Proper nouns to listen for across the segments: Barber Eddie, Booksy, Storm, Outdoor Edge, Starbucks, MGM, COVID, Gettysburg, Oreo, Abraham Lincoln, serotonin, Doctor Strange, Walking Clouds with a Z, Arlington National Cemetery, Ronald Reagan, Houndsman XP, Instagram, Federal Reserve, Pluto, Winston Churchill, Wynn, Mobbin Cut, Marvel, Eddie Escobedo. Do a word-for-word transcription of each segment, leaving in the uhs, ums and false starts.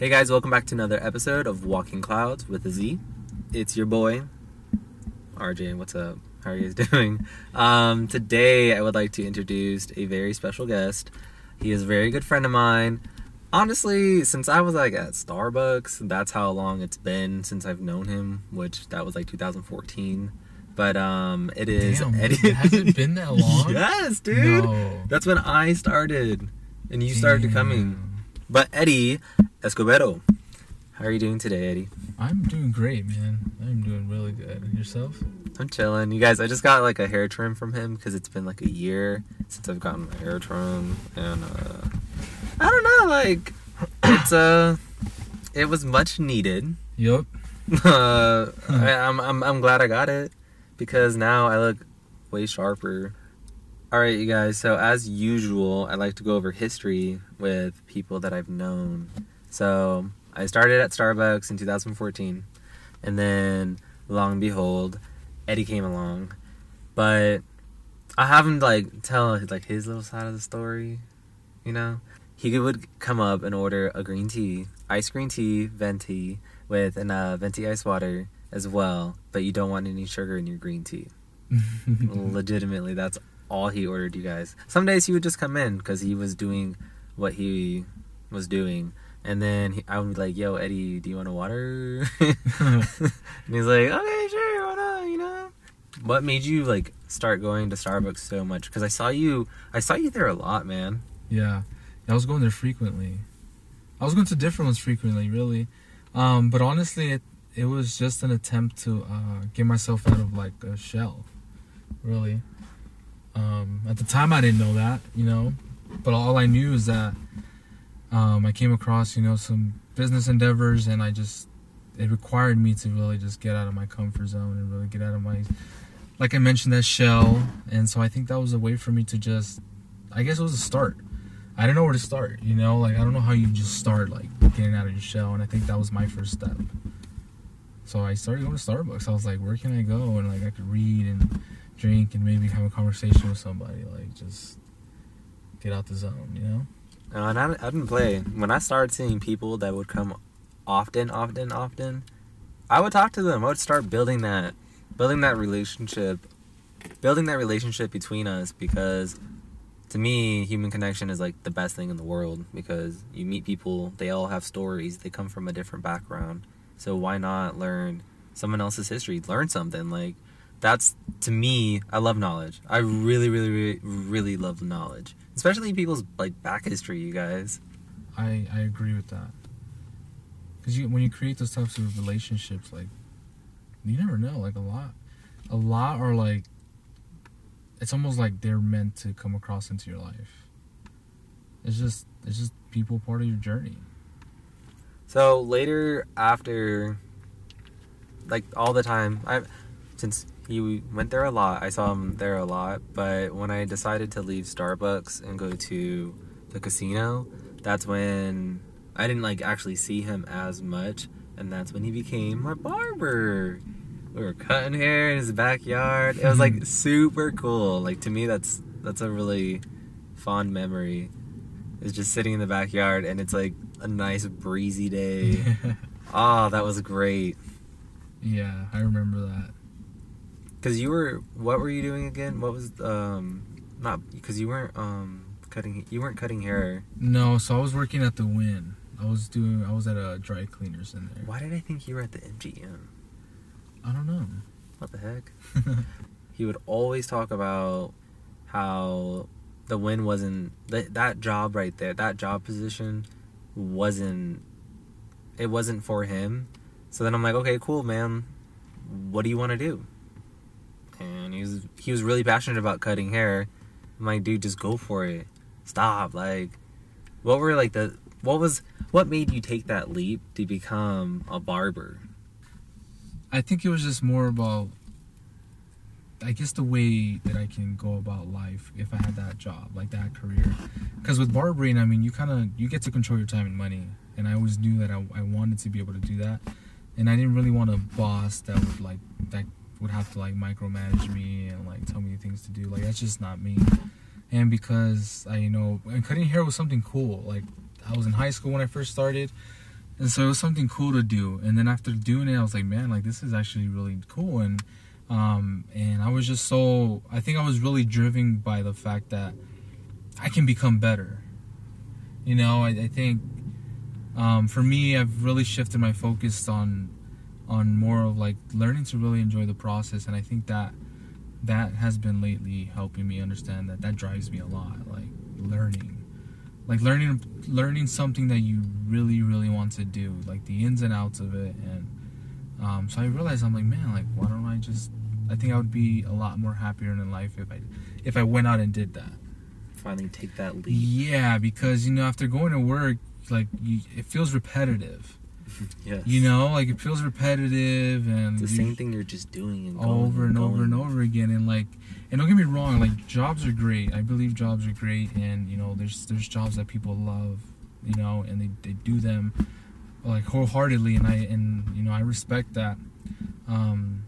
Hey guys, welcome back to another episode of Walking Clouds with a Z. It's your boy, R J. What's up? How are you guys doing? Um, today I would like to introduce a very special guest. He is a very good friend of mine. Honestly, since I was like at Starbucks, that's how long it's been since I've known him, which that was like two thousand fourteen. But um, it is Damn, Eddie. It hasn't been that long? Yes, dude. No. That's when I started and you Damn. started coming. But Eddie Escobedo, how are you doing today, Eddie? I'm doing great, man. I'm doing really good. And yourself? I'm chilling. You guys, I just got like a hair trim from him because it's been like a year since I've gotten my hair trim. And uh, I don't know, like, it's uh, it was much needed. Yup. Uh, I, I'm, I'm, I'm glad I got it because now I look way sharper. All right, you guys, so as usual, I like to go over history with people that I've known. So I started at Starbucks in two thousand fourteen, and then, long and behold, Eddie came along. But I have him, like, tell, like, his little side of the story, you know? He would come up and order a green tea, ice green tea, venti, with an uh, venti ice water as well, but you don't want any sugar in your green tea. Legitimately, that's all he ordered, you guys. Some days he would just come in because he was doing what he was doing, and then he, I would be like, yo, Eddie, do you want a water? And he's like, okay, sure, why not, you know? What made you like start going to Starbucks so much? Because I saw you I saw you there a lot, man. Yeah, I was going there frequently. I was going to different ones frequently, really. Um, but honestly, it, it was just an attempt to uh, get myself out of like a shell, really. Um, at the time I didn't know that, you know, but all I knew is that, um, I came across, you know, some business endeavors, and I just, it required me to really just get out of my comfort zone and really get out of my, like I mentioned, that shell. And so I think that was a way for me to just, I guess it was a start. I didn't know where to start, you know, like, I don't know how you just start, like, getting out of your shell. And I think that was my first step. So I started going to Starbucks. I was like, where can I go? And like, I could read and drink and maybe have a conversation with somebody, like, just get out the zone, you know? Uh, and I, I didn't play. When I started seeing people that would come often, often, often, I would talk to them. I would start building that, building that relationship, building that relationship between us, because to me, human connection is, like, the best thing in the world, because you meet people, they all have stories, they come from a different background, so why not learn someone else's history, learn something, like, that's, to me, I love knowledge. I really, really, really, really love knowledge. Especially people's, like, back history, you guys. I, I agree with that. Because you, when you create those types of relationships, like, you never know, like, a lot. A lot are, like, it's almost like they're meant to come across into your life. It's just, it's just people part of your journey. So, later, after, like, all the time, I since... He went there a lot. I saw him there a lot. But when I decided to leave Starbucks and go to the casino, that's when I didn't, like, actually see him as much. And that's when he became my barber. We were cutting hair in his backyard. It was, like, super cool. Like, to me, that's that's a really fond memory. It's just sitting in the backyard, and it's, like, a nice breezy day. Oh, that was great. Yeah, I remember that. Because you were, what were you doing again? What was, um, not, because you weren't, um, cutting, you weren't cutting hair. No, so I was working at the Wynn. I was doing, I was at a dry cleaners in there. Why did I think you were at the M G M? I don't know. What the heck? He would always talk about how the Wynn wasn't, that, that job right there, that job position wasn't, it wasn't for him. So then I'm like, okay, cool, man. What do you want to do? And he was, he was really passionate about cutting hair. I'm like, dude, just go for it. Stop. Like, what were, like, the... What was... What made you take that leap to become a barber? I think it was just more about... I guess the way that I can go about life if I had that job, like, that career. Because with barbering, I mean, you kind of... You get to control your time and money. And I always knew that I, I wanted to be able to do that. And I didn't really want a boss that would, like... that. would have to, like, micromanage me and, like, tell me things to do. Like, that's just not me. And because I, you know, and cutting hair was something cool. Like, I was in high school when I first started, And so it was something cool to do. And then after doing it, I was like, man, like this is actually really cool. And um, and I was just so, I think I was really driven by the fact that I can become better. You know, I, I think um, for me, I've really shifted my focus on on more of like learning to really enjoy the process. And I think that that has been lately helping me understand that that drives me a lot, like learning. Like learning learning something that you really, really want to do, like the ins and outs of it. And um, so I realized, I'm like, man, like, why don't I just, I think I would be a lot more happier in life if I, if I went out and did that. Finally take that leap. Yeah, because, you know, after going to work, like, you, it feels repetitive. Yes. You know, like, it feels repetitive. And it's the same thing you're just doing. And going over and, and going. over and over again. And, like, and don't get me wrong, like, jobs are great. I believe jobs are great. And, you know, there's there's jobs that people love, you know, and they, they do them, like, wholeheartedly. And, I and you know, I respect that. Um,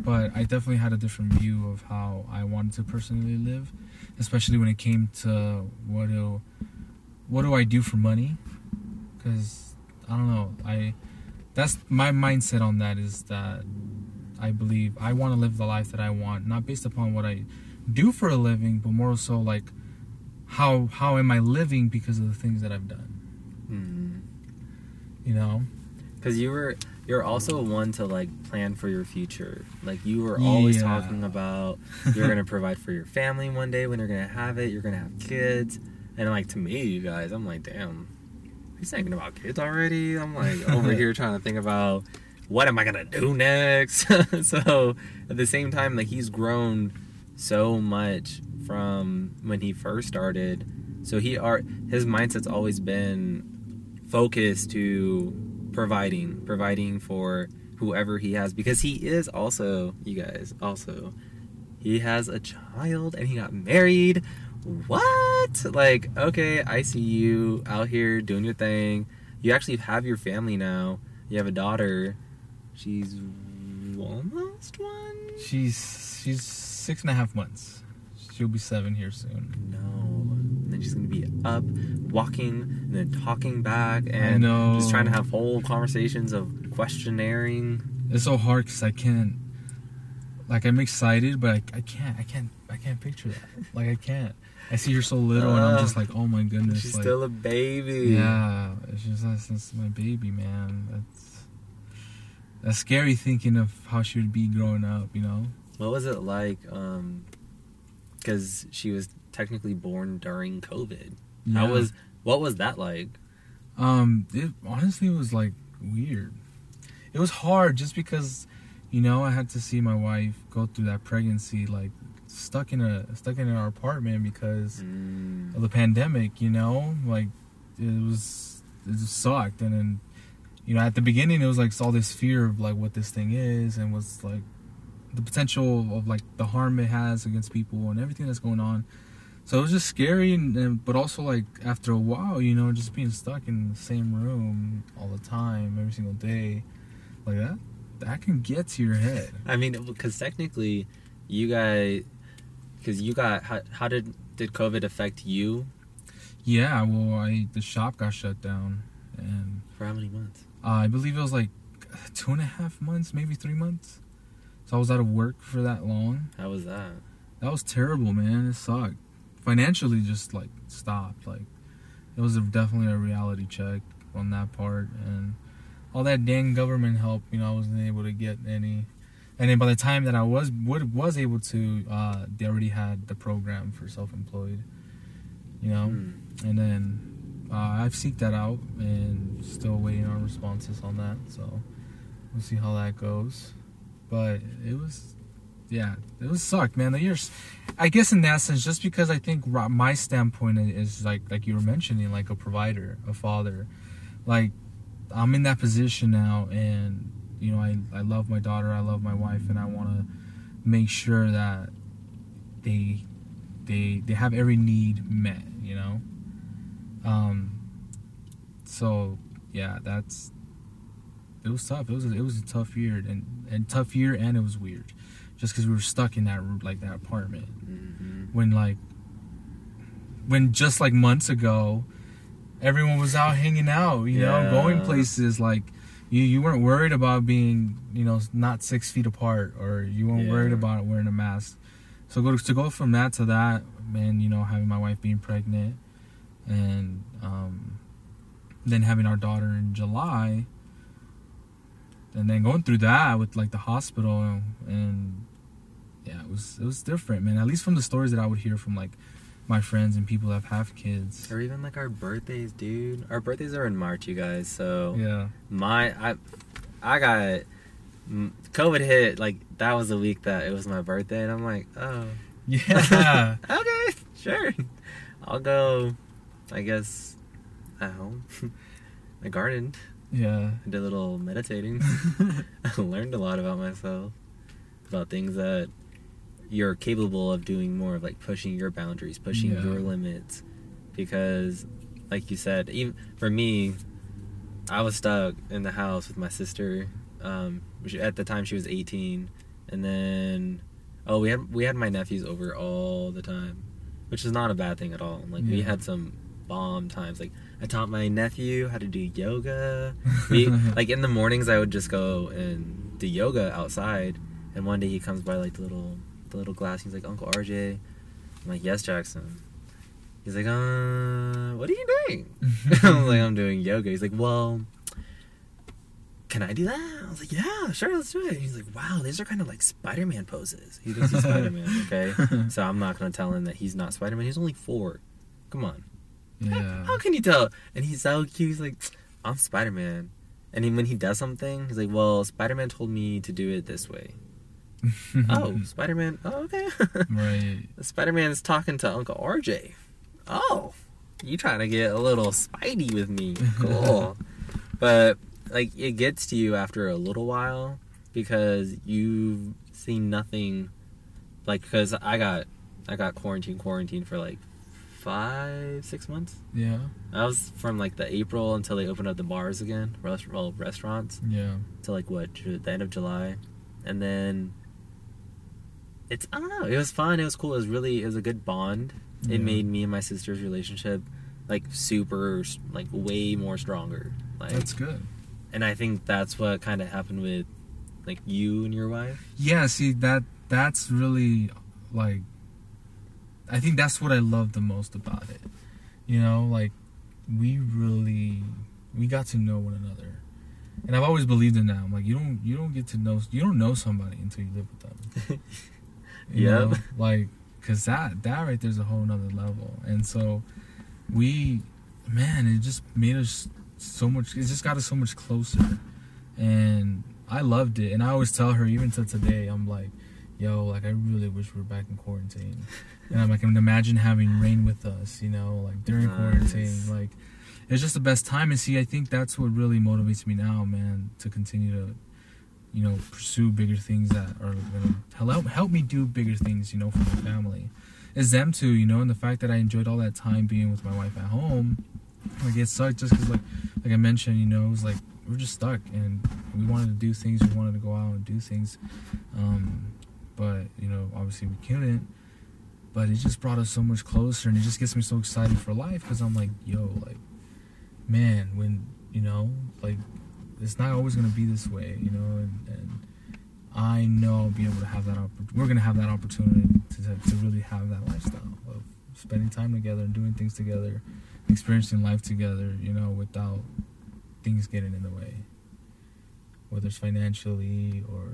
but I definitely had a different view of how I wanted to personally live, especially when it came to what do what do I do for money? Because, I don't know, I that's my mindset on that, is that I believe I want to live the life that I want, not based upon what I do for a living, but more so like how how am I living because of the things that I've done. Mm-hmm. You know? Because you were, you're also one to like plan for your future. Like you were always yeah. talking about you're going to provide for your family one day when you're going to have it. You're going to have kids. And like to me, you guys, I'm like, damn, he's thinking about kids already. I'm like over here trying to think about what am I going to do next? So at the same time, like he's grown so much from when he first started. So he are, his mindset's always been focused to providing providing for whoever he has, because he is also, you guys, also he has a child and he got married. What? Like, okay, I see you out here doing your thing. You actually have your family now. You have a daughter. She's almost one. She's she's six and a half months. She'll be seven here soon. No. And then she's going to be up, walking, and then talking back, and just trying to have whole conversations of questionnaire. It's so hard because I can't, like, I'm excited, but I, I can't, I can't, I can't picture that. Like, I can't. I see her so little, uh, and I'm just like, oh my goodness. She's like, still a baby. Yeah, it's just, that's my baby, man. That's, that's scary thinking of how she would be growing up, you know? What was it like, um, because she was technically born during COVID. Yeah. How was, what was that like? Um, it honestly was like weird. It was hard just because, you know, I had to see my wife go through that pregnancy, like stuck in a, stuck in our apartment because mm. of the pandemic, you know, like it was, it just sucked. And then, you know, at the beginning it was like all this fear of like what this thing is and what's like the potential of like the harm it has against people and everything that's going on. So it was just scary, and, and but also like after a while, you know, just being stuck in the same room all the time, every single day, like that, that can get to your head. I mean, because technically, you guys, because you got, how, how did did COVID affect you? Yeah, well, I the shop got shut down, and for how many months? Uh, I believe it was like two and a half months, maybe three months. So I was out of work for that long. How was that? That was terrible, man. It sucked. Financially, just like stopped. Like it was a, definitely a reality check on that part, and all that dang government help. You know, I wasn't able to get any. And then by the time that I was would was able to, uh, they already had the program for self-employed. You know, hmm. and then uh, I've seeked that out, and still waiting on responses on that. So we'll see how that goes. But it was, yeah, it was sucked, man. The years, I guess in that sense, just because I think my standpoint is like, like you were mentioning, like a provider, a father. Like, I'm in that position now, and, you know, I, I love my daughter, I love my wife, and I want to make sure that they, they, they have every need met, you know? Um, so, yeah, that's, it was tough. It was a, it was a tough year, and, and tough year, and it was weird, just because we were stuck in that like that apartment. Mm-hmm. When like, when just like months ago, everyone was out hanging out, you yeah. know, going places. Like, you, you weren't worried about being, you know, not six feet apart, or you weren't yeah. worried about wearing a mask. So go, to go from that to that, and, you know, having my wife being pregnant, and um, then having our daughter in July, and then going through that with, like, the hospital, and yeah, it was it was different, man. At least from the stories that I would hear from, like, my friends and people that have kids. Or even, like, our birthdays, dude. Our birthdays are in March, you guys, so... Yeah. My... I I got... COVID hit, like, that was the week that it was my birthday, and I'm like, oh. Yeah. Okay, sure. I'll go, I guess, at home. I gardened. Yeah. I did a little meditating. I learned a lot about myself, about things that you're capable of doing more of, like pushing your boundaries, pushing yeah. your limits, because like you said, even for me, I was stuck in the house with my sister, um which at the time she was eighteen, and then oh we had we had my nephews over all the time, which is not a bad thing at all. Like yeah. we had some bomb times. Like I taught my nephew how to do yoga. We, like in the mornings I would just go and do yoga outside, and one day he comes by, like the little the little glass, he's like, Uncle R J. I'm like, yes, Jackson. He's like, uh what are you doing? I'm like, I'm doing yoga. He's like, well, can I do that? I was like, yeah, sure, let's do it. He's like, wow, these are kind of like Spider-Man poses. He does Spider-Man, okay? So I'm not going to tell him that he's not Spider-Man. He's only four. Come on. Yeah. How can you tell? And he's so cute. He's like, I'm Spider-Man. And then when he does something, he's like, well, Spider-Man told me to do it this way. Oh, Spider-Man. Oh, okay. Right. Spider-Man is talking to Uncle R J. Oh, you trying to get a little Spidey with me. Cool. But... like, it gets to you after a little while, because you've seen nothing. Like, because I got I got quarantined, quarantined for, like, five, six months. Yeah. I was from, like, the April until they opened up the bars again, well, restaurants. Yeah. To, like, what, the end of July. And then, it's, I don't know, it was fun, it was cool, it was really, it was a good bond. Yeah. It made me and my sister's relationship, like, super, like, way more stronger. Like, that's good. And I think that's what kind of happened with, like, you and your wife. Yeah, see, that that's really, like, I think that's what I love the most about it. You know, like, we really, we got to know one another. And I've always believed in that. I'm like, you don't, you don't get to know, you don't know somebody until you live with them. You yep. know? Like, because that, that right there's a whole nother level. And so, we, man, it just made us... so much, it just got us so much closer, and I loved it. And I always tell her, even till today, I'm like, yo, like, I really wish we were back in quarantine. And I'm like, I can imagine having rain with us, you know, like during nice. quarantine. Like, it's just the best time. And see, I think that's what really motivates me now, man, to continue to, you know, pursue bigger things that are going to help, help me do bigger things, you know, for my family. It's them too, you know, and the fact that I enjoyed all that time being with my wife at home. Like, it sucked just because, like, like I mentioned, you know, it was like, we're just stuck, and we wanted to do things, we wanted to go out and do things, um, but, you know, obviously we couldn't, but it just brought us so much closer, and it just gets me so excited for life, because I'm like, yo, like, man, when, you know, like, it's not always going to be this way, you know, and, and I know I'll be able to have that, opp- we're going to have that opportunity to, to, to really have that lifestyle of spending time together and doing things together, experiencing life together, you know, without things getting in the way, whether it's financially or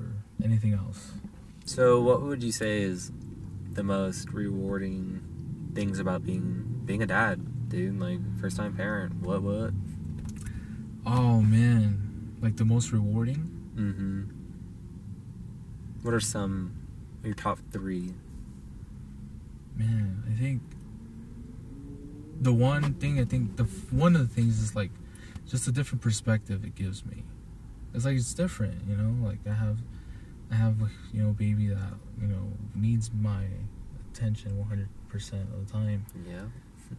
anything else. So what would you say is the most rewarding things about being being a dad, dude? Like, first time parent, what what oh man, like the most rewarding, mm-hmm what are some your top three? Man, I think The one thing I think the one of the things is like just a different perspective it gives me. It's like it's different, you know. Like I have, I have you know, a baby that you know needs my attention one hundred percent of the time. Yeah.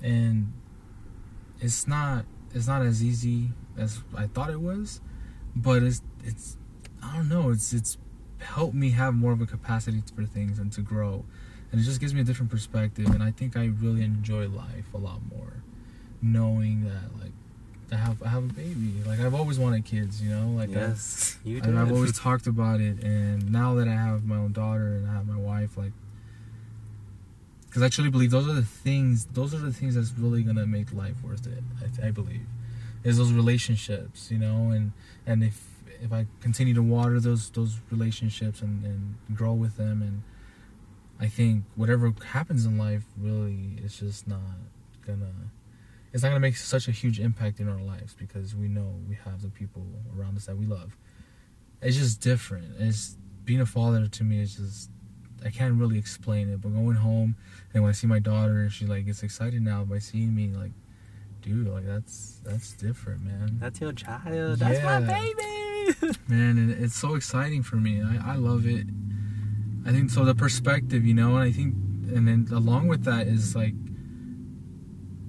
And it's not it's not as easy as I thought it was, but it's it's I don't know it's it's helped me have more of a capacity for things and to grow. And it just gives me a different perspective, and I think I really enjoy life a lot more knowing that, like, I have I have a baby. Like, I've always wanted kids, you know? Like, yes, I, you did. And I've always talked about it, and now that I have my own daughter and I have my wife, like, because I truly believe those are the things, those are the things that's really going to make life worth it, I, I believe, is those relationships, you know? And, and if if I continue to water those those relationships and, and grow with them, and I think whatever happens in life, really, it's just not going to... It's not going to make such a huge impact in our lives because we know we have the people around us that we love. It's just different. It's being a father to me is just, I can't really explain it, but going home and when I see my daughter and she like gets excited now by seeing me, like, dude, like that's that's different, man. That's your child. That's yeah. my baby. Man, and it's so exciting for me. I, I love it. I think so the perspective, you know, and I think and then along with that is like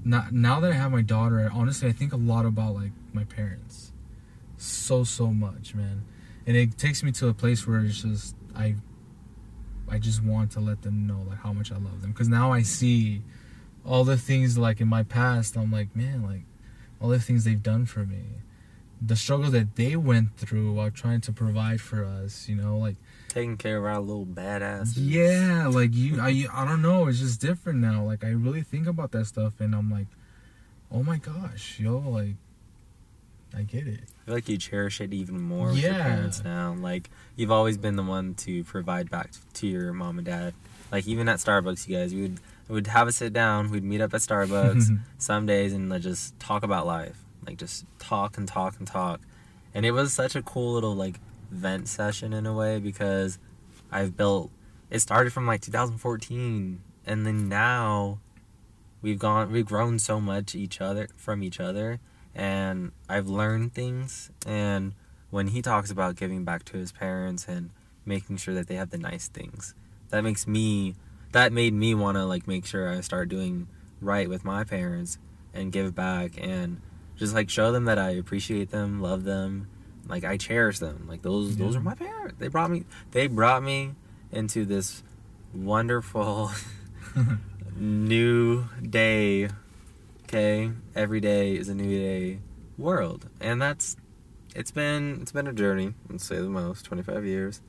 Not, now that I have my daughter, I, honestly, I think a lot about, like, my parents. So, so much, man. And it takes me to a place where it's just, I I just want to let them know, like, how much I love them. Because now I see all the things, like, in my past, I'm like, man, like, all the things they've done for me. The struggle that they went through while trying to provide for us, you know, like. Taking care of our little badasses. Yeah, like, you, I, I don't know, it's just different now. Like, I really think about that stuff, and I'm like, oh my gosh, yo, like, I get it. I feel like you cherish it even more with yeah. your parents now. Like, you've always been the one to provide back to your mom and dad. Like, even at Starbucks, you guys, we would, we would have a sit down, we'd meet up at Starbucks some days and like, just talk about life. Like, just talk and talk and talk. And it was such a cool little, like, vent session in a way because I've built it started from like two thousand fourteen and then now we've gone we've grown so much each other from each other and I've learned things. And when he talks about giving back to his parents and making sure that they have the nice things, that makes me that made me want to like make sure I start doing right with my parents and give back and just like show them that I appreciate them, love them. Like, I cherish them. Like, those yeah. those are my parents. They brought me They brought me into this wonderful new day, okay? Every day is a new day world. And that's, it's been, it's been a journey, let's say the most, twenty-five years,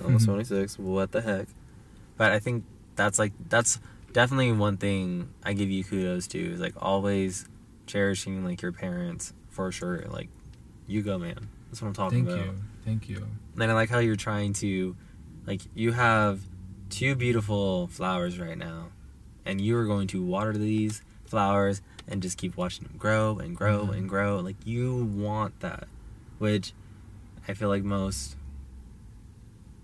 almost twenty-six, what the heck? But I think that's, like, that's definitely one thing I give you kudos to, is, like, always cherishing, like, your parents, for sure. Like, you go, man. That's what I'm talking about. Thank you. Thank you. And I like how you're trying to, like, you have two beautiful flowers right now, and you are going to water these flowers and just keep watching them grow and grow mm-hmm. and grow. Like, you want that, which I feel like most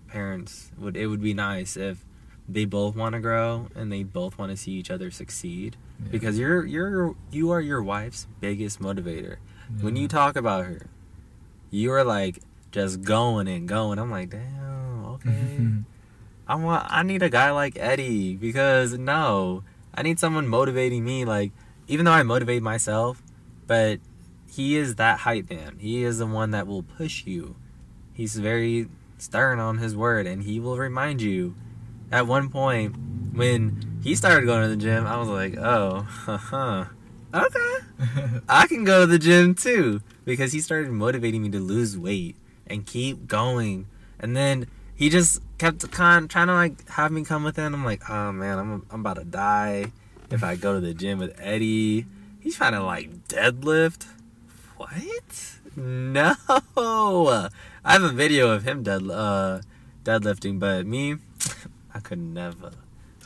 parents would, it would be nice if they both want to grow and they both want to see each other succeed yeah. because you're, you're, you are your wife's biggest motivator. Yeah. When you talk about her, you were like just going and going. I'm like, damn, okay. I want. I need a guy like Eddie because no, I need someone motivating me. Like, even though I motivate myself, but he is that hype man. He is the one that will push you. He's very stern on his word, and he will remind you. At one point, when he started going to the gym, I was like, oh, huh, okay, I can go to the gym too. Because he started motivating me to lose weight and keep going. And then he just kept con- trying to, like, have me come with him. I'm like, oh, man, I'm I'm about to die if I go to the gym with Eddie. He's trying to, like, deadlift. What? No. I have a video of him dead uh, deadlifting, but me, I could never.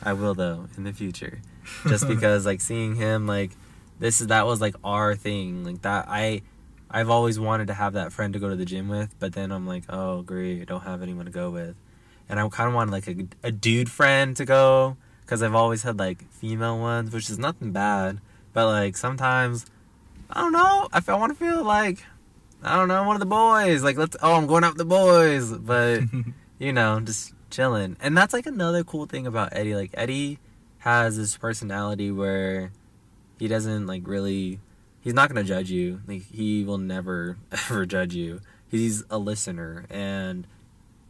I will, though, in the future. Just because, like, seeing him, like, this is that was, like, our thing. Like, that, I... I've always wanted to have that friend to go to the gym with, but then I'm like, oh, great, I don't have anyone to go with. And I kind of wanted, like, a, a dude friend to go, because I've always had, like, female ones, which is nothing bad. But, like, sometimes, I don't know, I, I want to feel like, I don't know, one of the boys. Like, let's, oh, I'm going out with the boys. But, you know, just chilling. And that's, like, another cool thing about Eddie. Like, Eddie has this personality where he doesn't, like, really... He's not going to judge you. Like, he will never, ever judge you. He's a listener, and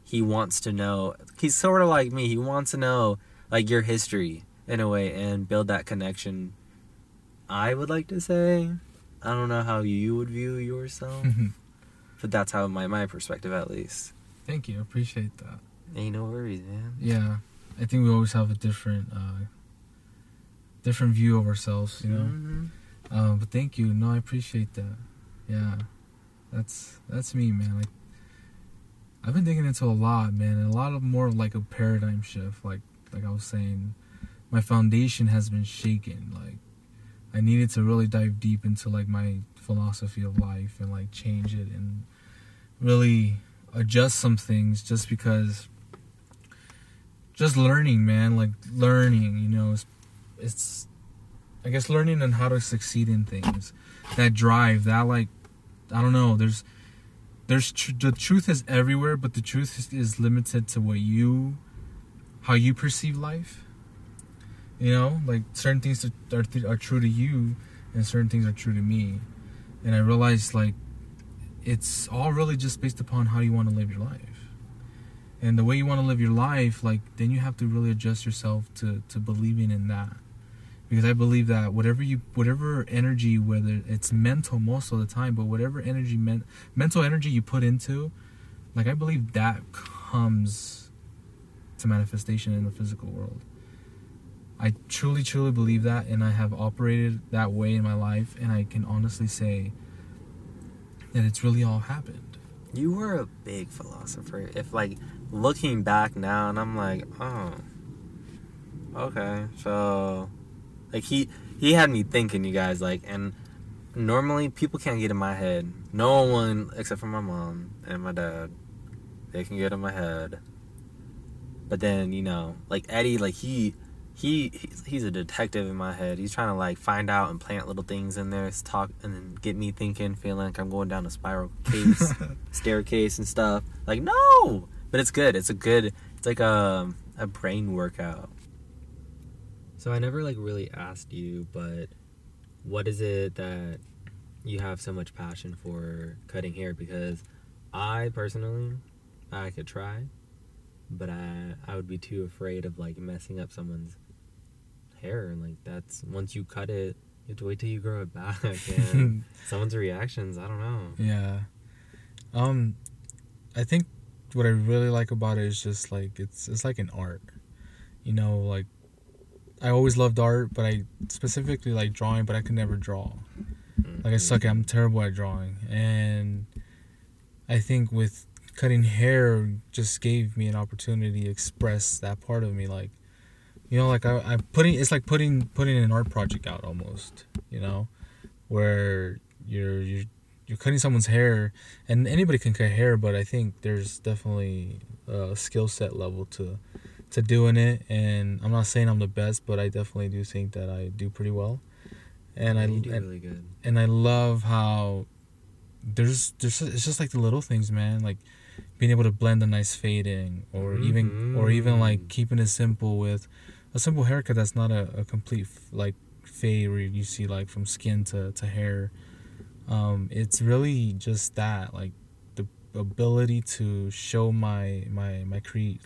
he wants to know. He's sort of like me. He wants to know, like, your history in a way and build that connection I would like to say. I don't know how you would view yourself, but that's how my my perspective, at least. Thank you. I appreciate that. Ain't no worries, man. Yeah. I think we always have a different uh, different view of ourselves, you know? Mm-hmm. Um, but thank you. No, I appreciate that. Yeah. That's that's me, man. Like, I've been digging into a lot, man. And a lot of more of like a paradigm shift. Like like I was saying, my foundation has been shaken. Like, I needed to really dive deep into like my philosophy of life and like change it and really adjust some things, just because just learning, man, like learning, you know, it's, it's I guess learning on how to succeed in things, that drive, that like, I don't know, there's, there's, tr- the truth is everywhere, but the truth is, is limited to what you, how you perceive life, you know, like certain things are, are, are true to you and certain things are true to me. And I realized like, it's all really just based upon how you want to live your life. And the way you want to live your life, like, then you have to really adjust yourself to, to believing in that. Because I believe that whatever you, whatever energy, whether it's mental most of the time, but whatever energy, men, mental energy you put into, like, I believe that comes to manifestation in the physical world. I truly, truly believe that, and I have operated that way in my life, and I can honestly say that it's really all happened. You were a big philosopher. If, like, looking back now, and I'm like, oh, okay, so, like, he, he had me thinking, you guys, like, and normally people can't get in my head. No one, except for my mom and my dad, they can get in my head. But then, you know, like, Eddie, like, he, he, he's, he's a detective in my head. He's trying to, like, find out and plant little things in there, talk, and then get me thinking, feeling like I'm going down a spiral case, staircase and stuff. Like, no! But it's good. It's a good, it's like a, a brain workout. So I never, like, really asked you, but what is it that you have so much passion for cutting hair? Because I, personally, I could try, but I, I would be too afraid of, like, messing up someone's hair. And, like, that's, once you cut it, you have to wait till you grow it back. And someone's reactions, I don't know. Yeah. Um, I think what I really like about it is just, like, it's it's like an art. You know, like, I always loved art, but I specifically like drawing, but I could never draw. Mm-hmm. Like, I suck at, I'm terrible at drawing. And I think with cutting hair just gave me an opportunity to express that part of me. Like, you know, like, I, I'm putting, it's like putting putting an art project out almost, you know, where you're, you're, you're cutting someone's hair, and anybody can cut hair, but I think there's definitely a skill set level to to doing it. And I'm not saying I'm the best, but I definitely do think that I do pretty well. And yeah, I you do and, really good. And I love how there's there's it's just like the little things, man, like being able to blend a nice fade in, or mm-hmm. even or even like keeping it simple with a simple haircut that's not a, a complete like fade where you see like from skin to, to hair. Um, it's really just that, like, the ability to show my my my cre-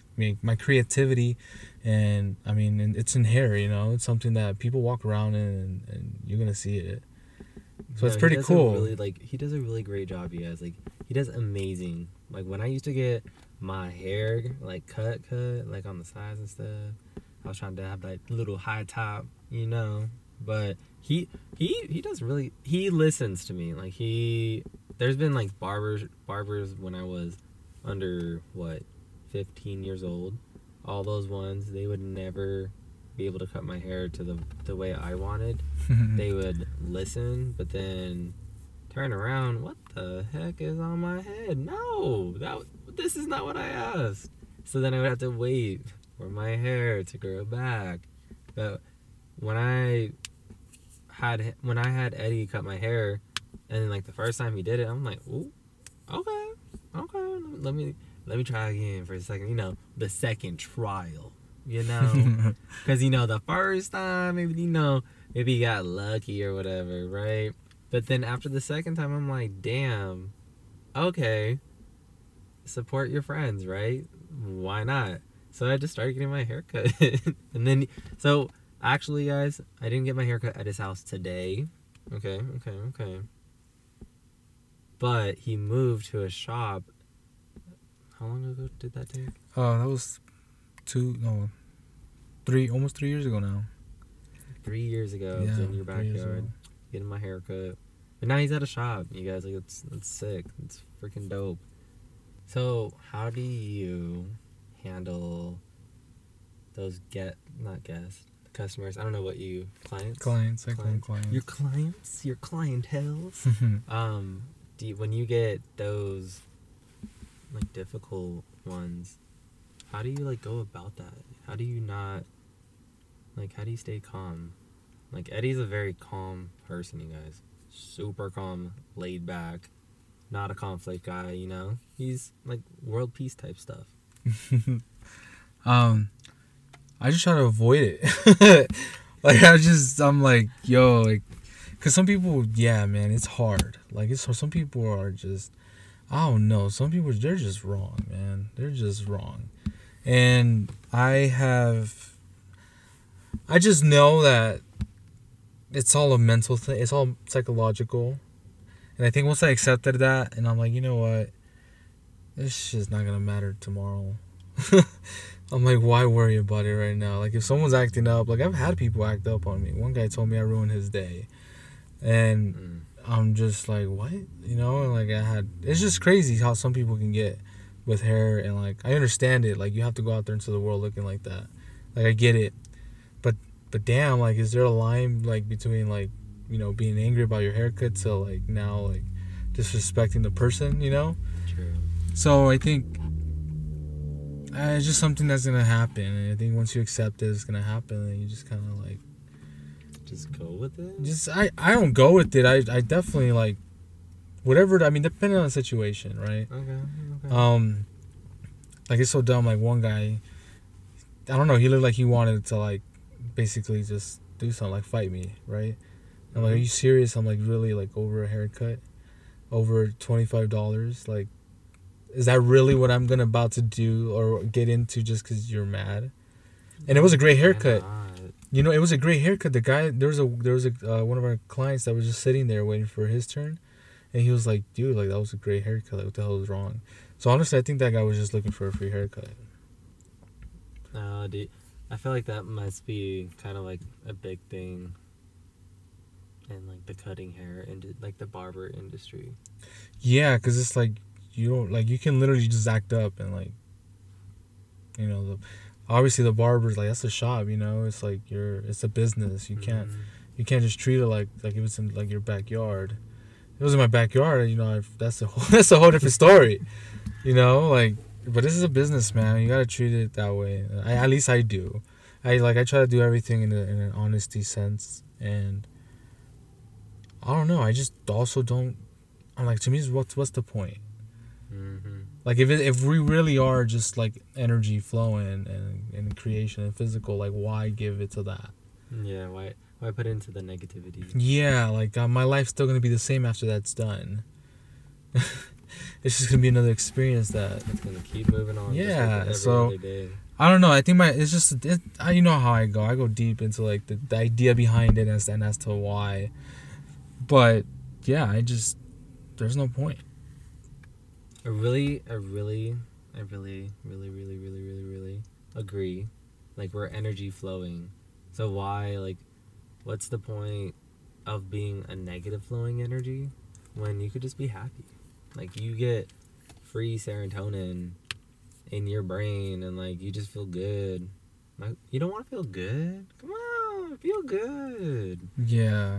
my creativity, and I mean, and it's in hair, you know. It's something that people walk around in, and, and you're gonna see it. So no, it's pretty cool. Really, like, he does a really great job, you guys. Like, he does amazing. Like, when I used to get my hair like cut, cut like on the sides and stuff, I was trying to have like little high top, you know. But he he he does really he listens to me. Like, he there's been like barbers barbers when I was under what fifteen years old, all those ones, they would never be able to cut my hair to the the way I wanted. They would listen, but then turn around, what the heck is on my head? No, that this is not what I asked. So then I would have to wait for my hair to grow back. But when I had when I had Eddie cut my hair, and then like the first time he did it, I'm like, ooh, okay, okay, let me let me try again for a second, you know, the second trial, you know, because you know the first time maybe you know maybe he got lucky or whatever, right? But then after the second time, I'm like, damn, okay, support your friends, right? Why not? So I just started getting my hair cut, and then so. Actually, guys, I didn't get my haircut at his house today. Okay, okay, okay. But he moved to a shop. How long ago did that take? Uh, that was two, no, three, almost three years ago now. Three years ago, yeah, I was in your backyard, getting my haircut. But now he's at a shop, you guys. Like, it's it's sick. It's freaking dope. So, how do you handle those get not guests, the customers? I don't know what you clients. Clients, I clients. clients. Your clients, your clientels. um, do you, when you get those like difficult ones, how do you like go about that? How do you not like? How do you stay calm? Like, Eddie's a very calm person, you guys. Super calm, laid back, not a conflict guy, you know? He's like world peace type stuff. um I just try to avoid it. Like, I just I'm like, yo, like, cause some people, yeah, man, it's hard. Like, it's some people are just, I don't know, some people, they're just wrong, man. They're just wrong. And I have I just know that it's all a mental thing. It's all psychological. And I think once I accepted that, and I'm like, you know what? This shit's not going to matter tomorrow. I'm like, why worry about it right now? Like, if someone's acting up, like, I've had people act up on me. One guy told me I ruined his day. And mm. I'm just like, what? You know, and like, I had, it's just crazy how some people can get with hair. And like, I understand it. Like, you have to go out there into the world looking like that. Like, I get it. But damn, like, is there a line, like, between, like, you know, being angry about your haircut to, like, now, like, disrespecting the person, you know? True. So I think uh, it's just something that's going to happen. And I think once you accept it, it's going to happen. And you just kind of, like... Just go with it? Just, I, I don't go with it. I, I definitely, like, whatever, I mean, depending on the situation, right? Okay, okay. Um, like, it's so dumb. Like, one guy, I don't know, he looked like he wanted to, like, basically just do something, like, fight me, right? I'm like, are you serious? I'm like, really, like, over a haircut, over twenty-five dollars, like, is that really what I'm gonna about to do or get into just because you're mad? And it was a great haircut, you know. It was a great haircut. The guy, there was a there was a uh, one of our clients that was just sitting there waiting for his turn, and he was like, dude, like, that was a great haircut, like, what the hell is wrong? So honestly, I think that guy was just looking for a free haircut. Uh, dude, I feel like that must be kind of, like, a big thing in, like, the cutting hair and, like, the barber industry. Yeah, because it's, like, you don't, like, you can literally just act up and, like, you know, the, obviously the barber's, like, that's a shop, you know? It's, like, you're, it's a business. You can't, mm-hmm. you can't just treat it like, like, if it's in, like, your backyard. If it was in my backyard, you know, I've, that's a whole, that's a whole different story, you know? Like, but this is a business, man. You gotta treat it that way. I, at least I do. I like I try to do everything in, a, in an honesty sense, and I don't know. I just also don't. I'm like, to me, what's what's the point? Mm-hmm. Like, if it, if we really are just like energy flowing and, and creation and physical, like, why give it to that? Yeah. Why why put it into the negativity? Yeah. Like, uh, my life's still gonna be the same after that's done. It's just gonna be another experience that it's gonna keep moving on. Yeah, just like so every day. I don't know. I think my it's just it, I, you know how I go. I go deep into like the, the idea behind it and, and as to why. But yeah, I just there's no point. I really, I really, I really, really, really, really, really, really agree. Like, we're energy flowing, so why like, what's the point of being a negative flowing energy when you could just be happy? Like, you get free serotonin in your brain, and, like, you just feel good. Like, you don't want to feel good? Come on, feel good. Yeah.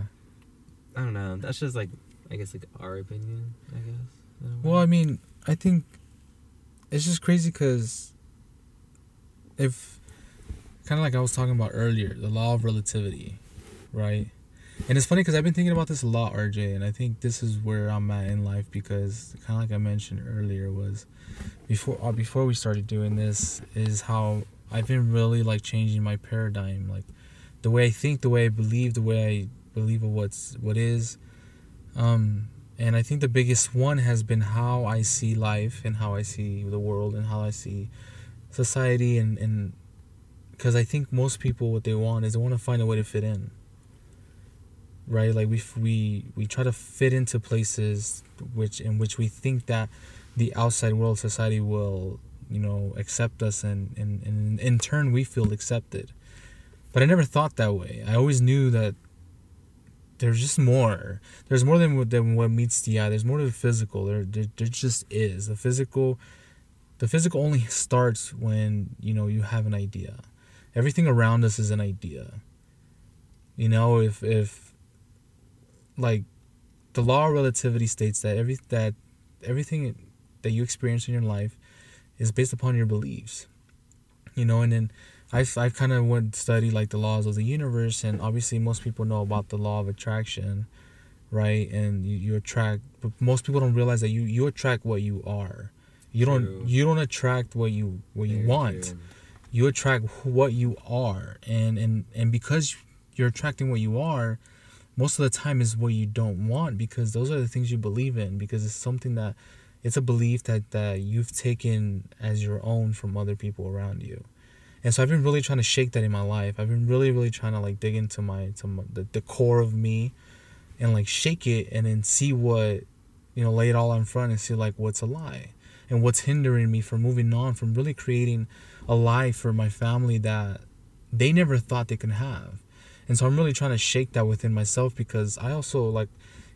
I don't know. That's just, like, I guess, like, our opinion, I guess. I well, I mean, I think it's just crazy because if, kind of like I was talking about earlier, the law of relativity, right? And it's funny because I've been thinking about this a lot, R J, and I think this is where I'm at in life because, kind of like I mentioned earlier, was before uh, before we started doing this, is how I've been really, like, changing my paradigm. Like, the way I think, the way I believe, the way I believe of what's, what is. Um, and I think the biggest one has been how I see life and how I see the world and how I see society and, and Because I think most people, what they want is they want to find a way to fit in. Right? Like, we we we try to fit into places which in which we think that the outside world, society will, you know, accept us, and, and, and in turn we feel accepted. But I never thought that way. I always knew that there's just more. There's more than, than what meets the eye. There's more to the physical. There, there, there just is. The physical, the physical only starts when, you know, you have an idea. Everything around us is an idea. You know, if if like the law of relativity states that every that everything that you experience in your life is based upon your beliefs. You know, and then I've, I've kind of went study like the laws of the universe, and obviously most people know about the law of attraction, right? And you, you attract, but most people don't realize that you, you attract what you are. You don't True. you don't attract what you what you Thank want. You. you attract what you are, and, and and because you're attracting what you are, most of the time is what you don't want, because those are the things you believe in, because it's something that, it's a belief that, that you've taken as your own from other people around you. And so I've been really trying to shake that in my life. I've been really, really trying to like dig into my, to my the, the core of me, and like shake it, and then see what, you know, lay it all in front and see like what's a lie, and what's hindering me from moving on, from really creating a life for my family that they never thought they could have. And so I'm really trying to shake that within myself, because I also like,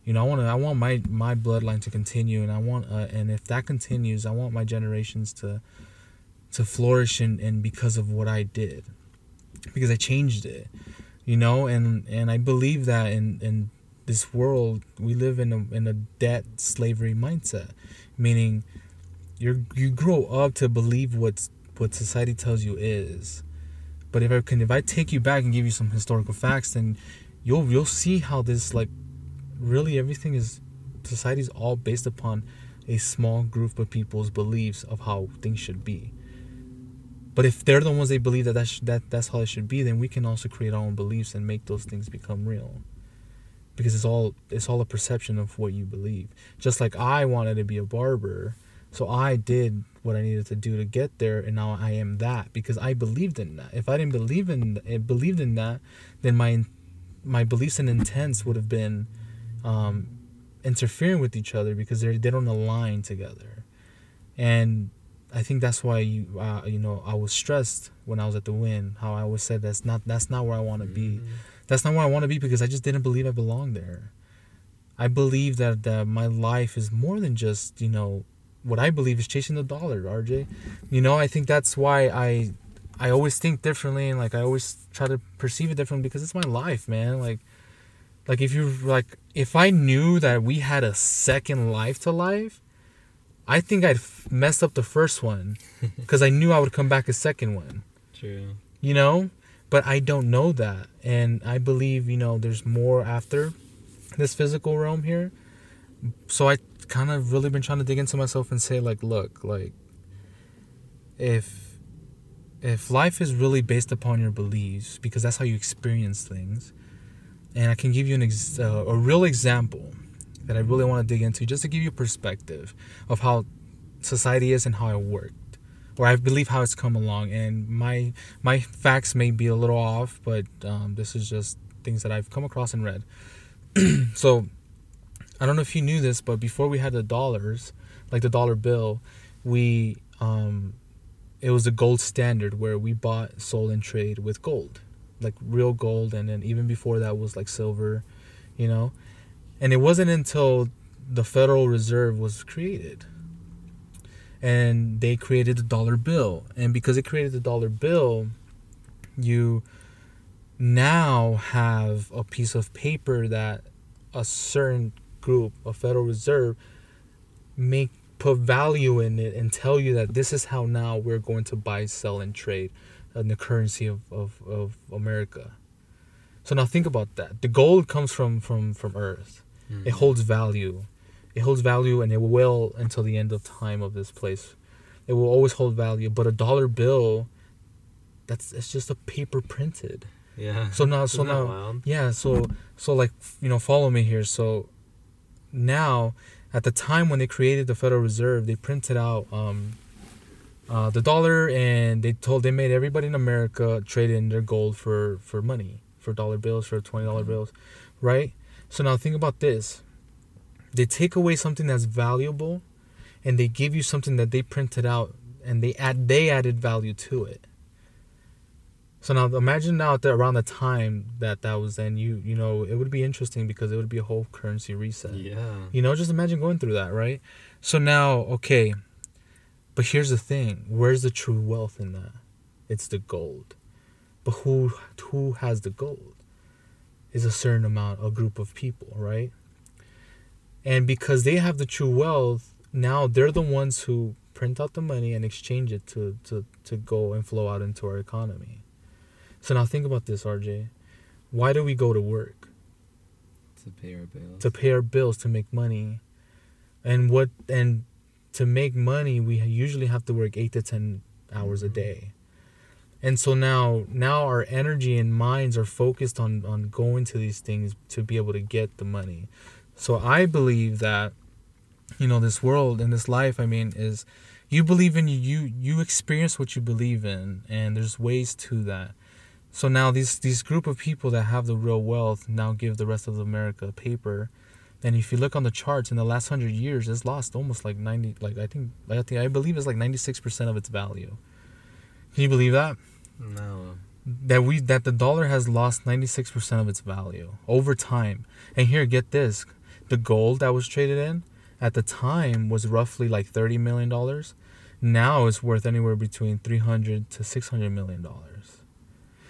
you know, I want to, I want my, my bloodline to continue, and I want, uh, and if that continues, I want my generations to, to flourish, and, and because of what I did, because I changed it, you know, and, and I believe that in, in this world, we live in a, in a debt slavery mindset, meaning you you grow up to believe what's, what society tells you is. But if I can, if I take you back and give you some historical facts, then you'll, you'll see how this, like, really everything is, society's all based upon a small group of people's beliefs of how things should be. But if they're the ones, they believe that, that, sh- that that's how it should be, then we can also create our own beliefs and make those things become real. Because it's all, it's all a perception of what you believe. Just like I wanted to be a barber, so I did what I needed to do to get there, and now I am that because I believed in that. If I didn't believe in believed in that, then my my beliefs and intents would have been um, interfering with each other, because they they don't align together. And I think that's why you uh, you know I was stressed when I was at the Wynn, how I always said that's not that's not where I want to mm-hmm. be. That's not where I want to be, because I just didn't believe I belonged there. I believe that that my life is more than just, you know, what I believe is chasing the dollar, R J. You know, I think that's why I I always think differently, and like I always try to perceive it differently, because it's my life, man. Like like if you like if I knew that we had a second life to life, I think I'd f- mess up the first one, because I knew I would come back a second one. True. You know? But I don't know that. And I believe, you know, there's more after this physical realm here. So I kind of really been trying to dig into myself and say, like, look, like, if if life is really based upon your beliefs, because that's how you experience things, and I can give you an ex- uh, a real example that I really want to dig into, just to give you perspective of how society is and how it worked, or I believe how it's come along. And my my facts may be a little off, but um, this is just things that I've come across and read. So I don't know if you knew this, but before we had the dollars, like the dollar bill, we um, it was a gold standard where we bought, sold, and trade with gold, like real gold. And then even before that was like silver, you know. And it wasn't until the Federal Reserve was created, and they created the dollar bill. And because it created the dollar bill, you now have a piece of paper that a certain group, a Federal Reserve, make put value in it and tell you that this is how now we're going to buy, sell, and trade in the currency of, of, of America. So now think about that. The gold comes from from, from Earth. Mm. It holds value. It holds value, and it will until the end of time of this place. It will always hold value. But a dollar bill, that's it's just a paper printed. Yeah. So now, so now, wild? yeah. So so like you know, follow me here. So. Now, at the time when they created the Federal Reserve, they printed out um, uh, the dollar, and they told they made everybody in America trade in their gold for, for money, for dollar bills, for twenty dollar mm-hmm. bills, right? So now think about this. They take away something that's valuable, and they give you something that they printed out, and they add they added value to it. So now imagine now that around the time that that was then, you you know, it would be interesting because it would be a whole currency reset. Yeah. You know, just imagine going through that, right? So now, okay, but here's the thing. Where's the true wealth in that? It's the gold. But who who has the gold? Is a certain amount, a group of people, right? And because they have the true wealth, now they're the ones who print out the money and exchange it to, to, to go and flow out into our economy. So now think about this, R J. Why do we go to work? To pay our bills. To pay our bills, to make money. And what and to make money, we usually have to work eight to ten hours mm-hmm. a day. And so now now our energy and minds are focused on, on going to these things to be able to get the money. So I believe that, you know, this world and this life, I mean, is you believe in, you you experience what you believe in, and there's ways to that. So now these, these group of people that have the real wealth now give the rest of America paper. And if you look on the charts, in the last hundred years, it's lost almost like ninety, like I think, like I think I believe it's like ninety-six percent of its value. Can you believe that? No. That we that the dollar has lost ninety-six percent of its value over time. And here, get this, the gold that was traded in at the time was roughly like thirty million dollars. Now it's worth anywhere between three hundred to six hundred million dollars.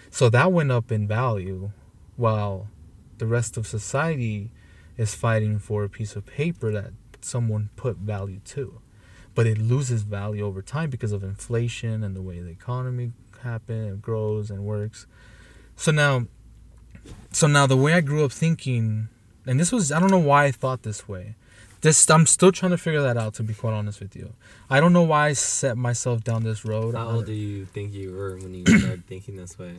So that went up in value while the rest of society is fighting for a piece of paper that someone put value to. But it loses value over time because of inflation and the way the economy happens and grows and works. So now, so now the way I grew up thinking, and this was, I don't know why I thought this way. This, I'm still trying to figure that out, to be quite honest with you. I don't know why I set myself down this road. How old do you think you were when you started thinking this way?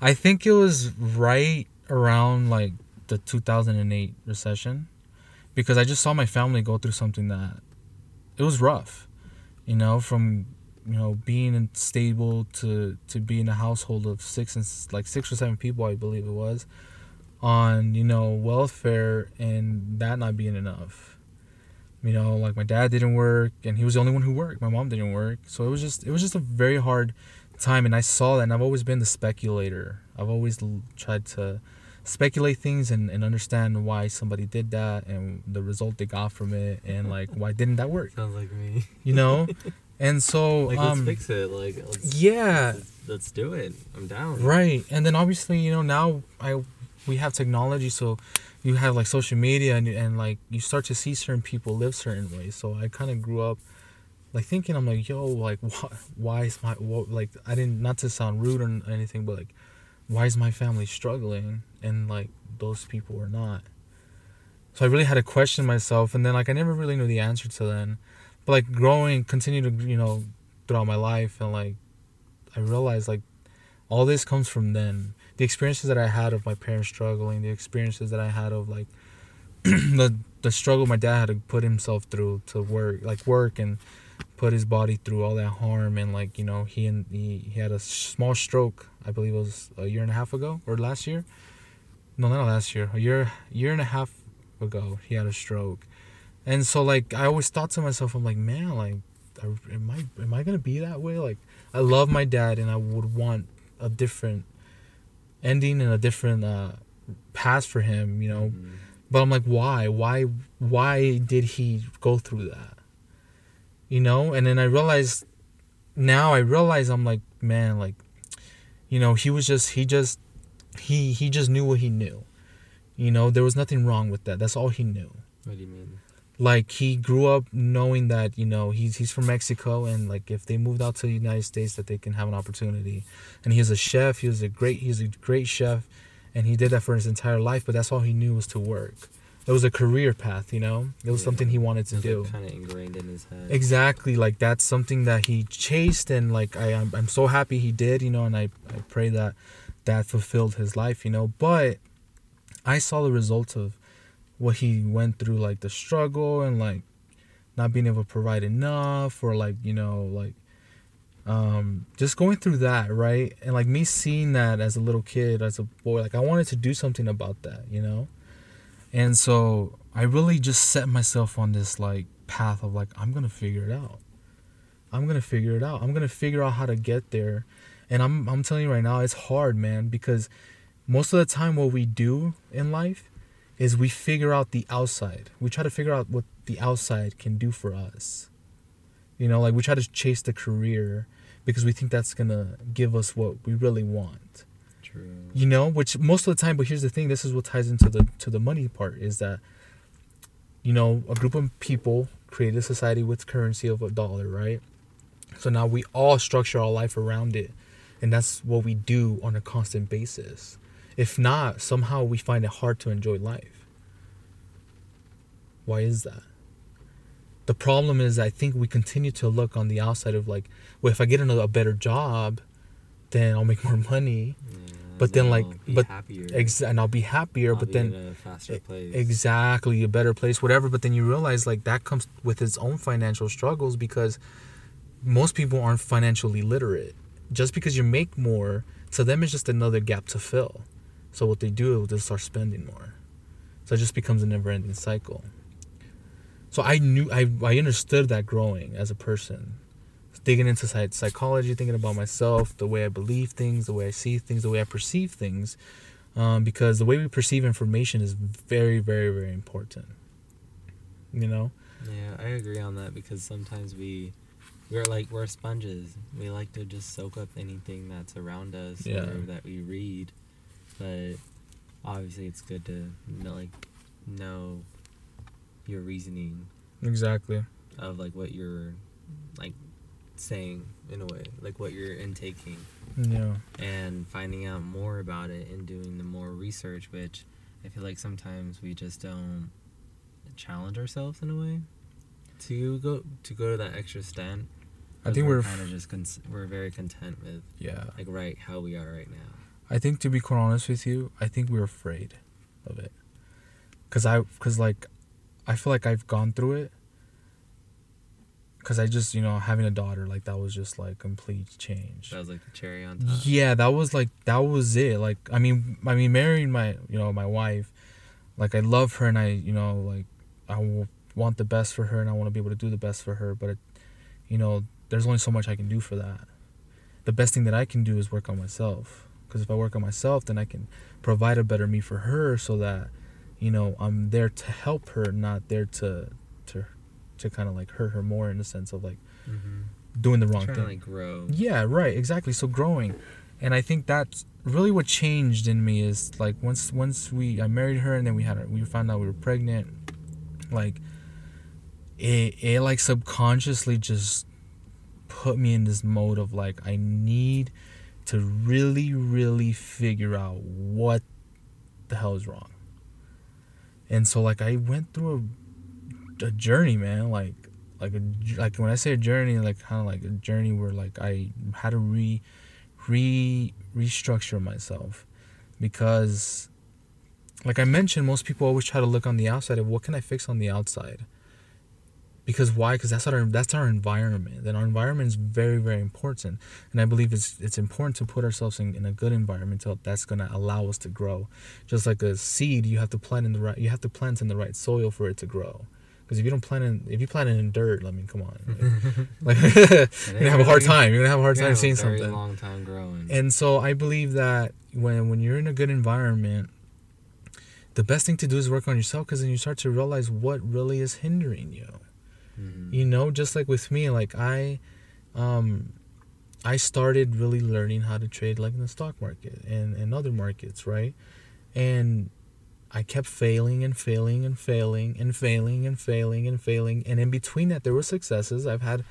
I think it was right around like the two thousand eight recession, because I just saw my family go through something that it was rough, you know, from, you know, being stable to, to being a household of six and like six or seven people, I believe it was, on, you know, welfare, and that not being enough. You know, like my dad didn't work, and he was the only one who worked. My mom didn't work. So it was just it was just a very hard time, and I saw that, and I've always been the speculator. I've always l- tried to speculate things and, and understand why somebody did that and the result they got from it, and like, why didn't that work? Sounds like me. You know? And so... like, um, let's fix it. Like, let's, yeah. Let's, let's do it. I'm down. Right. And then obviously, you know, now I... we have technology, so you have like social media, and and like you start to see certain people live certain ways. So I kind of grew up like thinking, I'm like, yo, like why, why is my what, like I didn't not to sound rude or anything, but like, why is my family struggling and like those people are not? So I really had to question myself, and then like I never really knew the answer to then, but like growing, continue to, you know, throughout my life, and like I realized like all this comes from then. The experiences that I had of my parents struggling, the experiences that I had of like the the struggle my dad had to put himself through to work, like work and put his body through all that harm, and like, you know, he and he, he had a small stroke. I believe it was a year and a half ago or last year. No, not last year. A year year and a half ago, he had a stroke, and so like I always thought to myself, I'm like, man, like, am I am I gonna be that way? Like, I love my dad, and I would want a different ending in a different uh, path for him, you know. Mm-hmm. But I'm like, why? Why Why did he go through that? You know? And then I realized, now I realize I'm like, man, like, you know, he was just, he just, he, he just knew what he knew. You know, there was nothing wrong with that. That's all he knew. What do you mean? Like, he grew up knowing that, you know, he's he's from Mexico, and like if they moved out to the United States, that they can have an opportunity. And he was a chef. He was a great he was a great chef, and he did that for his entire life. But that's all he knew was to work. It was a career path, you know. It was yeah. something he wanted to it was do. Like, kind of ingrained in his head. Exactly, like that's something that he chased, and like I I'm, I'm so happy he did, you know. And I I pray that that fulfilled his life, you know. But I saw the results of what he went through, like the struggle and like not being able to provide enough, or like, you know, like Um, just going through that, right? And like me seeing that as a little kid, as a boy, like I wanted to do something about that, you know? And so I really just set myself on this like path of like, I'm going to figure it out. I'm going to figure it out. I'm going to figure out how to get there. And I'm I'm telling you right now, it's hard, man, because most of the time what we do in life is we figure out the outside. We try to figure out what the outside can do for us. You know, like we try to chase the career because we think that's going to give us what we really want. True. You know, which most of the time, but here's the thing, this is what ties into the to the money part, is that, you know, a group of people created a society with currency of a dollar, right? So now we all structure our life around it. And that's what we do on a constant basis. If not, somehow we find it hard to enjoy life. Why is that? The problem is, I think we continue to look on the outside of like, well, if I get another a better job, then I'll make more money. Yeah, but then, like, I'll but ex- and I'll be happier. I'll but be then, in a faster place. Exactly, a better place, whatever. But then you realize like that comes with its own financial struggles, because most people aren't financially literate. Just because you make more, to them it's just another gap to fill. So what they do is they start spending more. So it just becomes a never-ending cycle. So I knew, I, I understood that growing as a person. Digging into psychology, thinking about myself, the way I believe things, the way I see things, the way I perceive things. Um, because the way we perceive information is very, very, very important. You know? Yeah, I agree on that, because sometimes we, we're like, we're sponges. We like to just soak up anything that's around us, yeah, or that we read. But obviously it's good to know, like, know your reasoning, exactly, of like what you're like saying, in a way, like what you're intaking, yeah, and finding out more about it and doing the more research, which I feel like sometimes we just don't challenge ourselves in a way to go to go to that extra stand. I think we're, we're kind of just con- we're very content with, yeah, like right how we are right now. I think, to be quite honest with you, I think we're afraid of it, cause I cause like. I feel like I've gone through it, because I just, you know, having a daughter, like, that was just, like, complete change. That was, like, the cherry on top. Yeah, that was, like, that was it. Like, I mean, I mean, marrying my, you know, my wife, like, I love her, and I, you know, like, I want the best for her, and I want to be able to do the best for her, but, it, you know, there's only so much I can do for that. The best thing that I can do is work on myself, because if I work on myself, then I can provide a better me for her, so that, you know, I'm there to help her, not there to to to kind of like hurt her more, in the sense of like, mm-hmm, doing the wrong Trying thing. To like grow. Yeah, right, exactly. So growing. And I think that's really what changed in me, is like once once we I married her, and then we had her, we found out we were pregnant, like it it like subconsciously just put me in this mode of like, I need to really, really figure out what the hell is wrong. And so, like, I went through a, a journey, man. Like, like, a, like when I say a journey, like, kind of like a journey where, like, I had to re, re, restructure myself. Because, like I mentioned, most people always try to look on the outside of what can I fix on the outside. Because why? Because that's our that's our environment. And our environment is very, very important. And I believe it's it's important to put ourselves in, in a good environment that's going to allow us to grow. Just like a seed, you have to plant in the right you have to plant in the right soil for it to grow. Because if you don't plant in if you plant it in dirt, I mean, come on, like, like you're gonna have a hard time. You're gonna have a hard time seeing something. Very long time growing. And so I believe that when when you're in a good environment, the best thing to do is work on yourself, because then you start to realize what really is hindering you. Mm-hmm. You know, just like with me, like I, um, I started really learning how to trade, like in the stock market and, and other markets, right? And I kept failing and failing and failing and failing and failing and failing. And in between that, there were successes. I've had,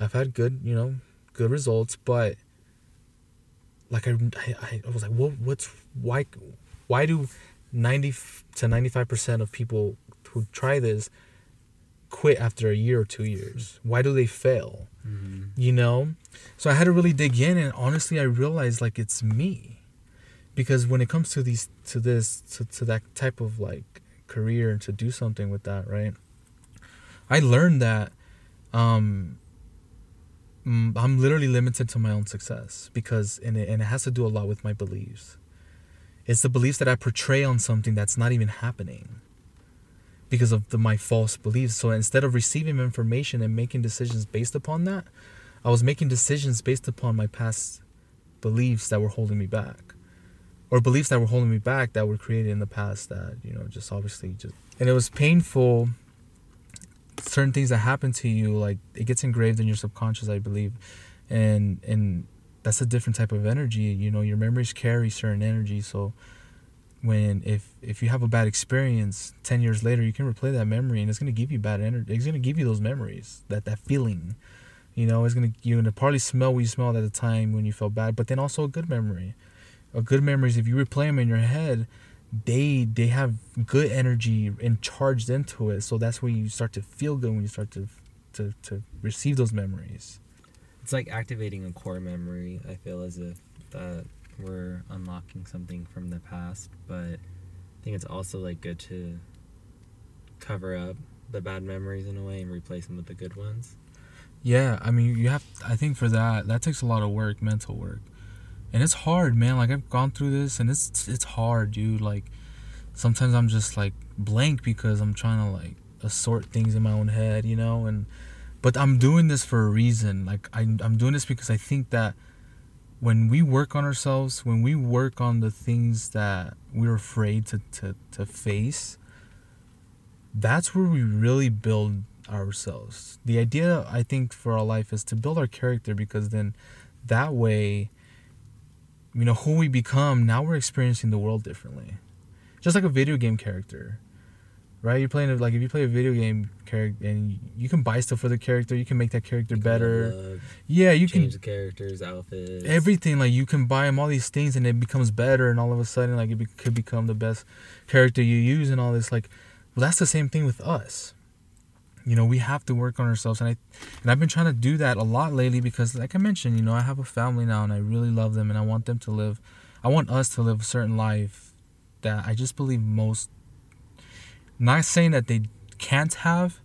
I've had good, you know, good results. But like I, I, I was like, what, what's why, why do ninety to ninety-five percent of people who try this quit after a year or two years? Why do they fail? Mm-hmm. You know, so I had to really dig in, and honestly I realized like it's me, because when it comes to these to this to, to that type of like career, and to do something with that, right, I learned that um I'm literally limited to my own success, because and it, and it has to do a lot with my beliefs. It's the beliefs that I portray on something that's not even happening because of the, my false beliefs. So instead of receiving information and making decisions based upon that, I was making decisions based upon my past beliefs that were holding me back, or beliefs that were holding me back that were created in the past that, you know, just obviously just... And it was painful. Certain things that happen to you, like, it gets engraved in your subconscious, I believe. And and that's a different type of energy. You know, your memories carry certain energy. So when if if you have a bad experience ten years later, you can replay that memory, and it's going to give you bad energy. It's going to give you those memories, that that feeling. You know, it's going to, you're going to probably smell what you smelled at the time when you felt bad, but then also a good memory. A good memories, if you replay them in your head, they they have good energy and charged into it. So that's when you start to feel good, when you start to to, to receive those memories. It's like activating a core memory. I feel as if that we're unlocking something from the past, but I think it's also like good to cover up the bad memories in a way and replace them with the good ones. Yeah, I mean, you have, I think for that, that takes a lot of work, mental work. And it's hard, man. Like, I've gone through this, and it's it's hard, dude. Like, sometimes I'm just, like, blank because I'm trying to, like, assort things in my own head, you know? And But I'm doing this for a reason. Like, I, I'm doing this because I think that when we work on ourselves, when we work on the things that we're afraid to, to, to face, that's where we really build ourselves. The idea, I think, for our life is to build our character, because then that way... You know, who we become, now we're experiencing the world differently. Just like a video game character, right? You're playing, like, if you play a video game character, and you can buy stuff for the character, you can make that character better. Look, yeah, you change can... Change the character's outfits. Everything, like, you can buy them all these things, and it becomes better, and all of a sudden, like, it be- could become the best character you use and all this. Like, well, that's the same thing with us. You know, we have to work on ourselves, and I, and I've been trying to do that a lot lately because, like I mentioned, you know, I have a family now, and I really love them, and I want them to live, I want us to live a certain life that I just believe most, not saying that they can't have,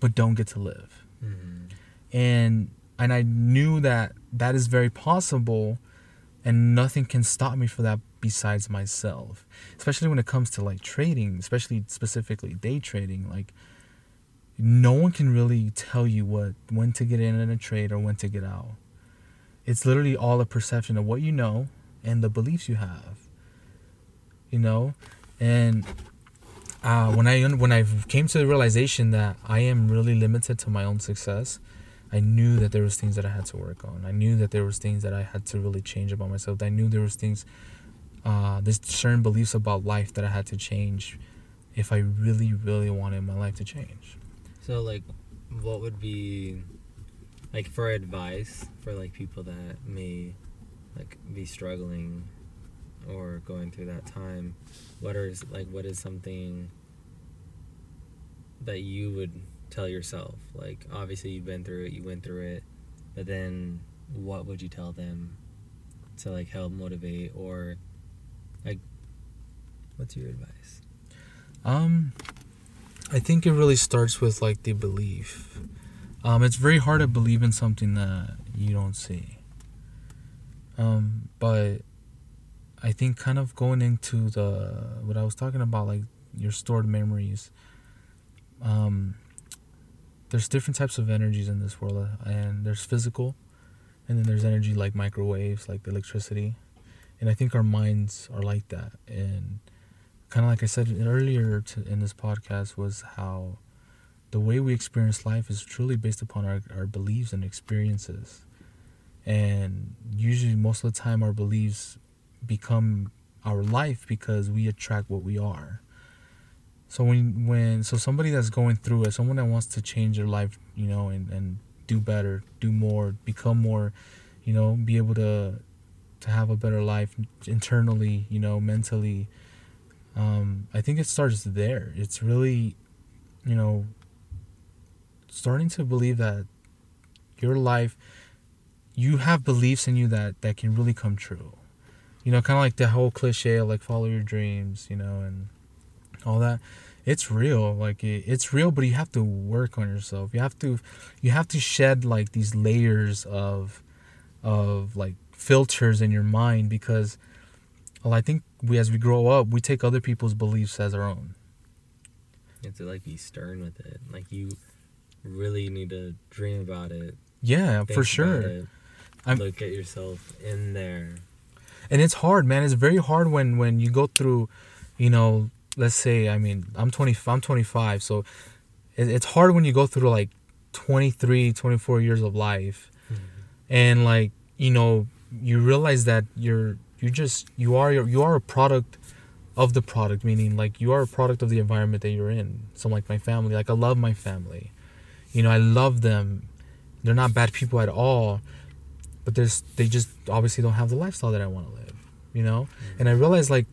but don't get to live. Mm-hmm. And and I knew that that is very possible, and nothing can stop me for that besides myself, especially when it comes to, like, trading, especially specifically day trading, like, no one can really tell you what when to get in in a trade or when to get out. It's literally all a perception of what you know and the beliefs you have. You know, and uh, when I when I came to the realization that I am really limited to my own success, I knew that there was things that I had to work on. I knew that there was things that I had to really change about myself. I knew there was things, uh, there's certain beliefs about life that I had to change if I really, really wanted my life to change. So, like, what would be, like, for advice for, like, people that may, like, be struggling or going through that time, what is, like, what is something that you would tell yourself? Like, obviously you've been through it, you went through it, but then what would you tell them to, like, help motivate, or, like, what's your advice? Um... I think it really starts with, like, the belief. Um, it's very hard to believe in something that you don't see. Um, but I think kind of going into the what I was talking about, like, your stored memories. Um, there's different types of energies in this world, and there's physical, and then there's energy like microwaves, like electricity, and I think our minds are like that. And kind of like I said earlier to, in this podcast, was how the way we experience life is truly based upon our, our beliefs and experiences. And usually most of the time our beliefs become our life because we attract what we are. So when when so somebody that's going through it, someone that wants to change their life, you know, and, and do better, do more, become more, you know, be able to to have a better life internally, you know, mentally. Um, I think it starts there. It's really, you know, starting to believe that your life, you have beliefs in you that, that can really come true. You know, kind of like the whole cliche, like, follow your dreams, you know, and all that. it's real. Like it, it's real, but you have to work on yourself. You have to, you have to shed like these layers of, of like filters in your mind, because, well, I think we, as we grow up, we take other people's beliefs as our own. You have to like be stern with it. Like you really need to dream about it. Yeah, for sure. I'm, look at yourself in there. And it's hard, man. It's very hard when, when you go through, you know, let's say, I mean, I'm twenty, I'm twenty-five. So it, it's hard when you go through like twenty-three, twenty-four years of life. Mm-hmm. And like, you know, you realize that you're, you just, you are, you are a product of the product. Meaning like you are a product of the environment that you're in. So like my family, like I love my family. You know, I love them. They're not bad people at all. But there's, they just obviously don't have the lifestyle that I want to live, you know? Mm-hmm. And I realized, like,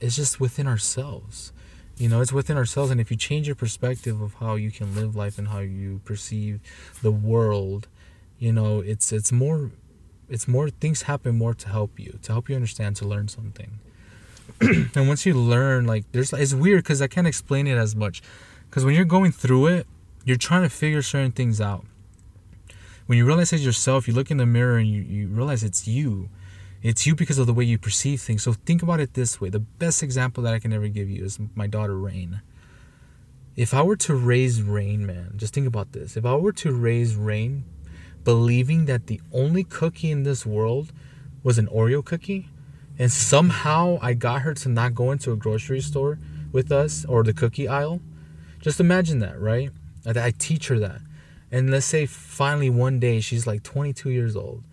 it's just within ourselves. You know, it's within ourselves. And if you change your perspective of how you can live life and how you perceive the world, you know, it's it's more, it's more, things happen more to help you, to help you understand, to learn something. And once you learn, like, there's, it's weird because I can't explain it as much. Because when you're going through it, you're trying to figure certain things out. When you realize it's yourself, you look in the mirror and you, you realize it's you. It's you because of the way you perceive things. So think about it this way. The best example that I can ever give you is my daughter, Rain. If I were to raise Rain, man, just think about this. If I were to raise Rain believing that the only cookie in this world was an Oreo cookie, and somehow I got her to not go into a grocery store with us or the cookie aisle, just imagine that, right? I, I teach her that. And let's say finally one day she's like twenty-two years old,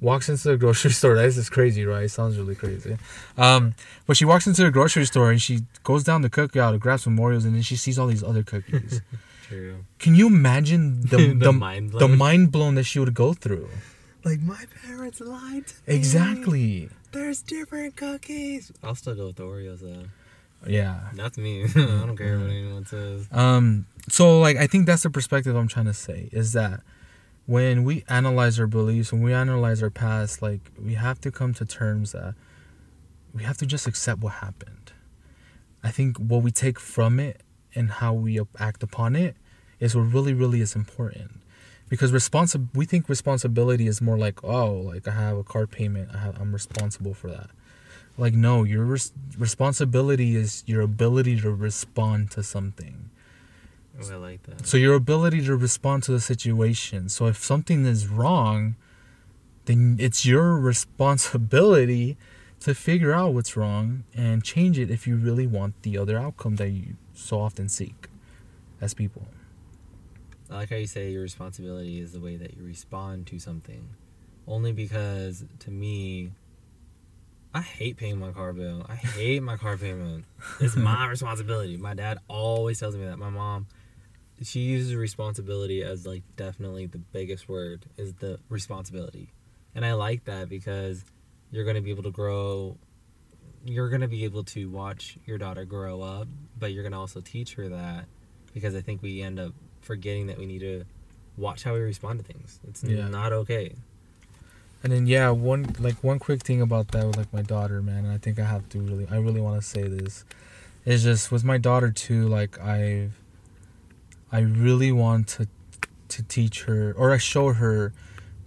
walks into the grocery store. This is crazy, right? It sounds really crazy. Um, but she walks into the grocery store and she goes down the cookie aisle to grab some Oreos, and then she sees all these other cookies. True. Can you imagine the the, the, mind blown? the mind blown that she would go through? Like, my parents lied to me. Exactly. There's different cookies. I'll still go with the Oreos though. Yeah. Not to me. I don't care yeah. what anyone says. Um. So, like, I think that's the perspective I'm trying to say, is that when we analyze our beliefs, when we analyze our past, like, we have to come to terms that we have to just accept what happened. I think what we take from it and how we act upon it is what really, really is important. Because responsi- we think responsibility is more like, oh, like, I have a car payment. I have, I'm responsible for that. Like, no, your res- responsibility is your ability to respond to something. Oh, I like that. So your ability to respond to the situation. So if something is wrong, then it's your responsibility to figure out what's wrong and change it if you really want the other outcome that you so often seek as people. I like how you say your responsibility is the way that you respond to something. Only because, to me, I hate paying my car bill. I hate my car payment. It's my responsibility. My dad always tells me that. My mom, she uses responsibility as, like, definitely the biggest word is the responsibility. And I like that because you're going to be able to grow. You're going to be able to watch your daughter grow up, but you're going to also teach her that, because I think we end up forgetting that we need to watch how we respond to things. It's yeah. not okay. And then, yeah, one like one quick thing about that with, like, my daughter, man, and I think I have to really, I really want to say this, is just with my daughter, too, like, I've, I really want to to teach her, or I show her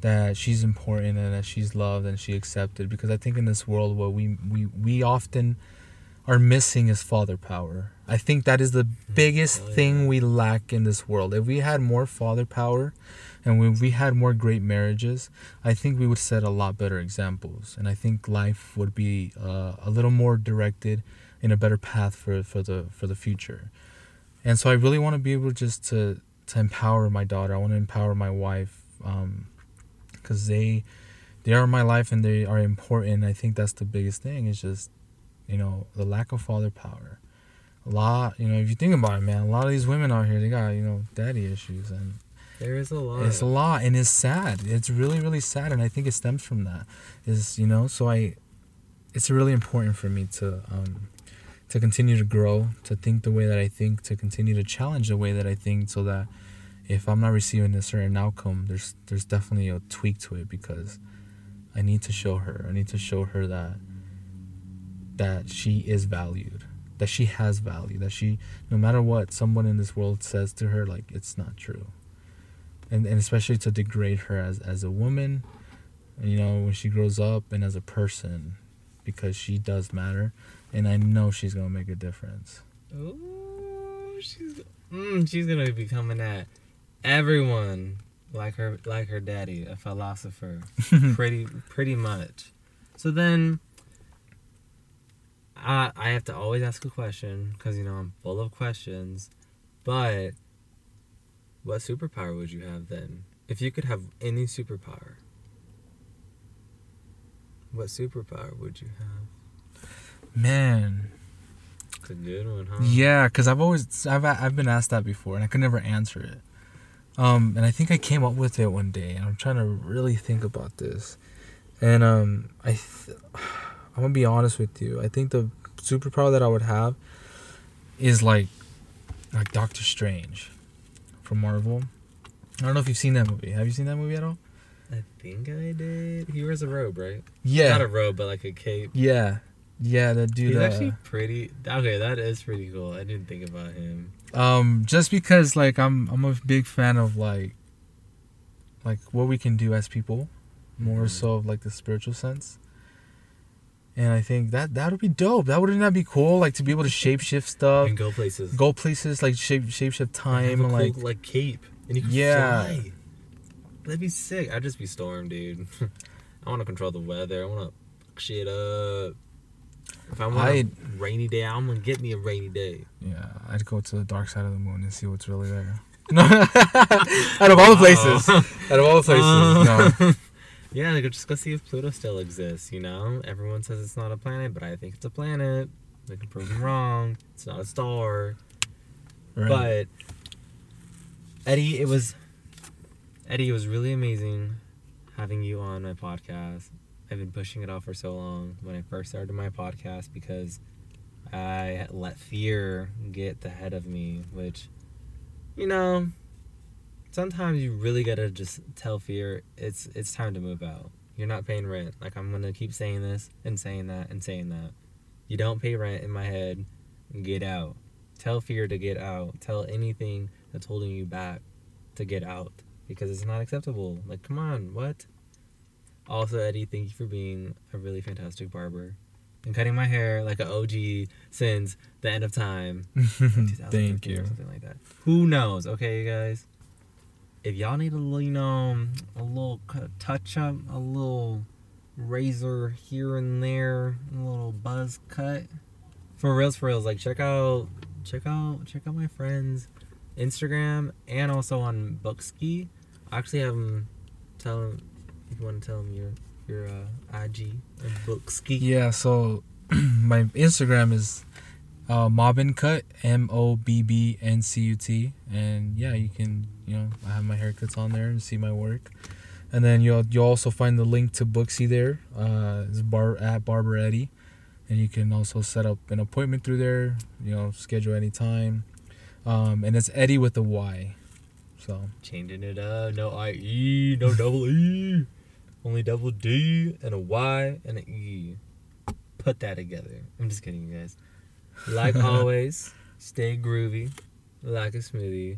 that she's important and that she's loved and she accepted, because I think in this world what we, we, we often are missing is father power. I think that is the biggest oh, yeah. thing we lack in this world. If we had more father power, and when we had more great marriages, I think we would set a lot better examples. And I think life would be uh, a little more directed in a better path for, for the for the future. And so I really want to be able just to, to empower my daughter. I want to empower my wife, um, because they, they are my life and they are important. I think that's the biggest thing, is just, you know, the lack of father power. A lot, you know, if you think about it, man, a lot of these women out here, they got, you know, daddy issues, and there is a lot. It's a lot, and it's sad. It's really, really sad, and I think it stems from that. Is you know, so I, it's really important for me to, um, to continue to grow, to think the way that I think, to continue to challenge the way that I think, so that if I'm not receiving a certain outcome, there's there's definitely a tweak to it, because I need to show her. I need to show her that that she is valued, that she has value, that she, no matter what someone in this world says to her, like, it's not true. And and especially to degrade her as, as a woman, you know, when she grows up and as a person, because she does matter. And I know she's going to make a difference. Ooh, she's, mm, she's going to be coming at everyone like her, like her daddy, a philosopher, pretty pretty much. So then... I I have to always ask a question because, you know, I'm full of questions. But what superpower would you have then? If you could have any superpower, what superpower would you have? Man. It's a good one, huh? Yeah, because I've always, I've, I've been asked that before and I could never answer it. Um, and I think I came up with it one day and I'm trying to really think about this. And um, I... Th- I'm gonna be honest with you. I think the superpower that I would have is like like Doctor Strange from Marvel. I don't know if you've seen that movie. Have you seen that movie at all? I think I did. He wears a robe, right? Yeah. Not a robe, but like a cape. Yeah. Yeah, that dude. He's uh, actually pretty. Okay, that is pretty cool. I didn't think about him. Um, just because like I'm I'm a big fan of like like what we can do as people, more mm-hmm. so of like the spiritual sense. And I think that that would be dope. That wouldn't that be cool? Like to be able to shapeshift stuff and go places. Go places like shape shapeshift time and, and like cool, like cape and you can yeah. fly. That'd be sick. I'd just be Storm, dude. I want to control the weather. I want to fuck shit up. If I want I'd, a rainy day, I'm gonna get me a rainy day. Yeah, I'd go to the dark side of the moon and see what's really there. No, out of all the places, out of all the places, uh, no. Yeah, like, just go see if Pluto still exists, you know? Everyone says it's not a planet, but I think it's a planet. They can prove me wrong. It's not a star. Right. But, Eddie, it was... Eddie, it was really amazing having you on my podcast. I've been pushing it off for so long when I first started my podcast because I let fear get the head of me, which, you know... Sometimes you really gotta just tell fear it's it's time to move out. You're not paying rent. Like, I'm gonna keep saying this and saying that and saying that. You don't pay rent in my head, get out. Tell fear to get out. Tell anything that's holding you back to get out because it's not acceptable. Like, come on, what? Also, Eddie, thank you for being a really fantastic barber and cutting my hair like an O G since the end of time. Thank you. Or something like that. Who knows? Okay, you guys. If y'all need a little, you know, a little touch up, a little razor here and there, a little buzz cut, for reals, for reals, like check out, check out, check out my friend's Instagram and also on Booksy. I actually have him tell him if you want to tell him your your uh, I G and Booksy. Yeah, so my Instagram is uh, Mobbin Cut, M O B B N C U T, and yeah, you can. You know, I have my haircuts on there and see my work, and then you'll you'll also find the link to Booksy there. Uh, it's bar at Barber Eddie, and you can also set up an appointment through there. You know, schedule any time, um, and it's Eddie with a Y. So changing it up, no I E, no double E, only double D and a Y and an E. Put that together. I'm just kidding, you guys. Like always, stay groovy, like a smoothie.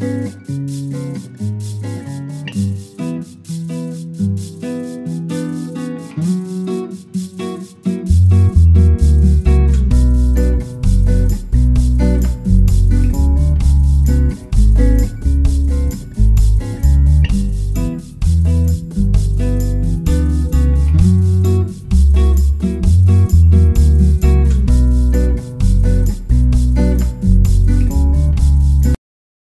time.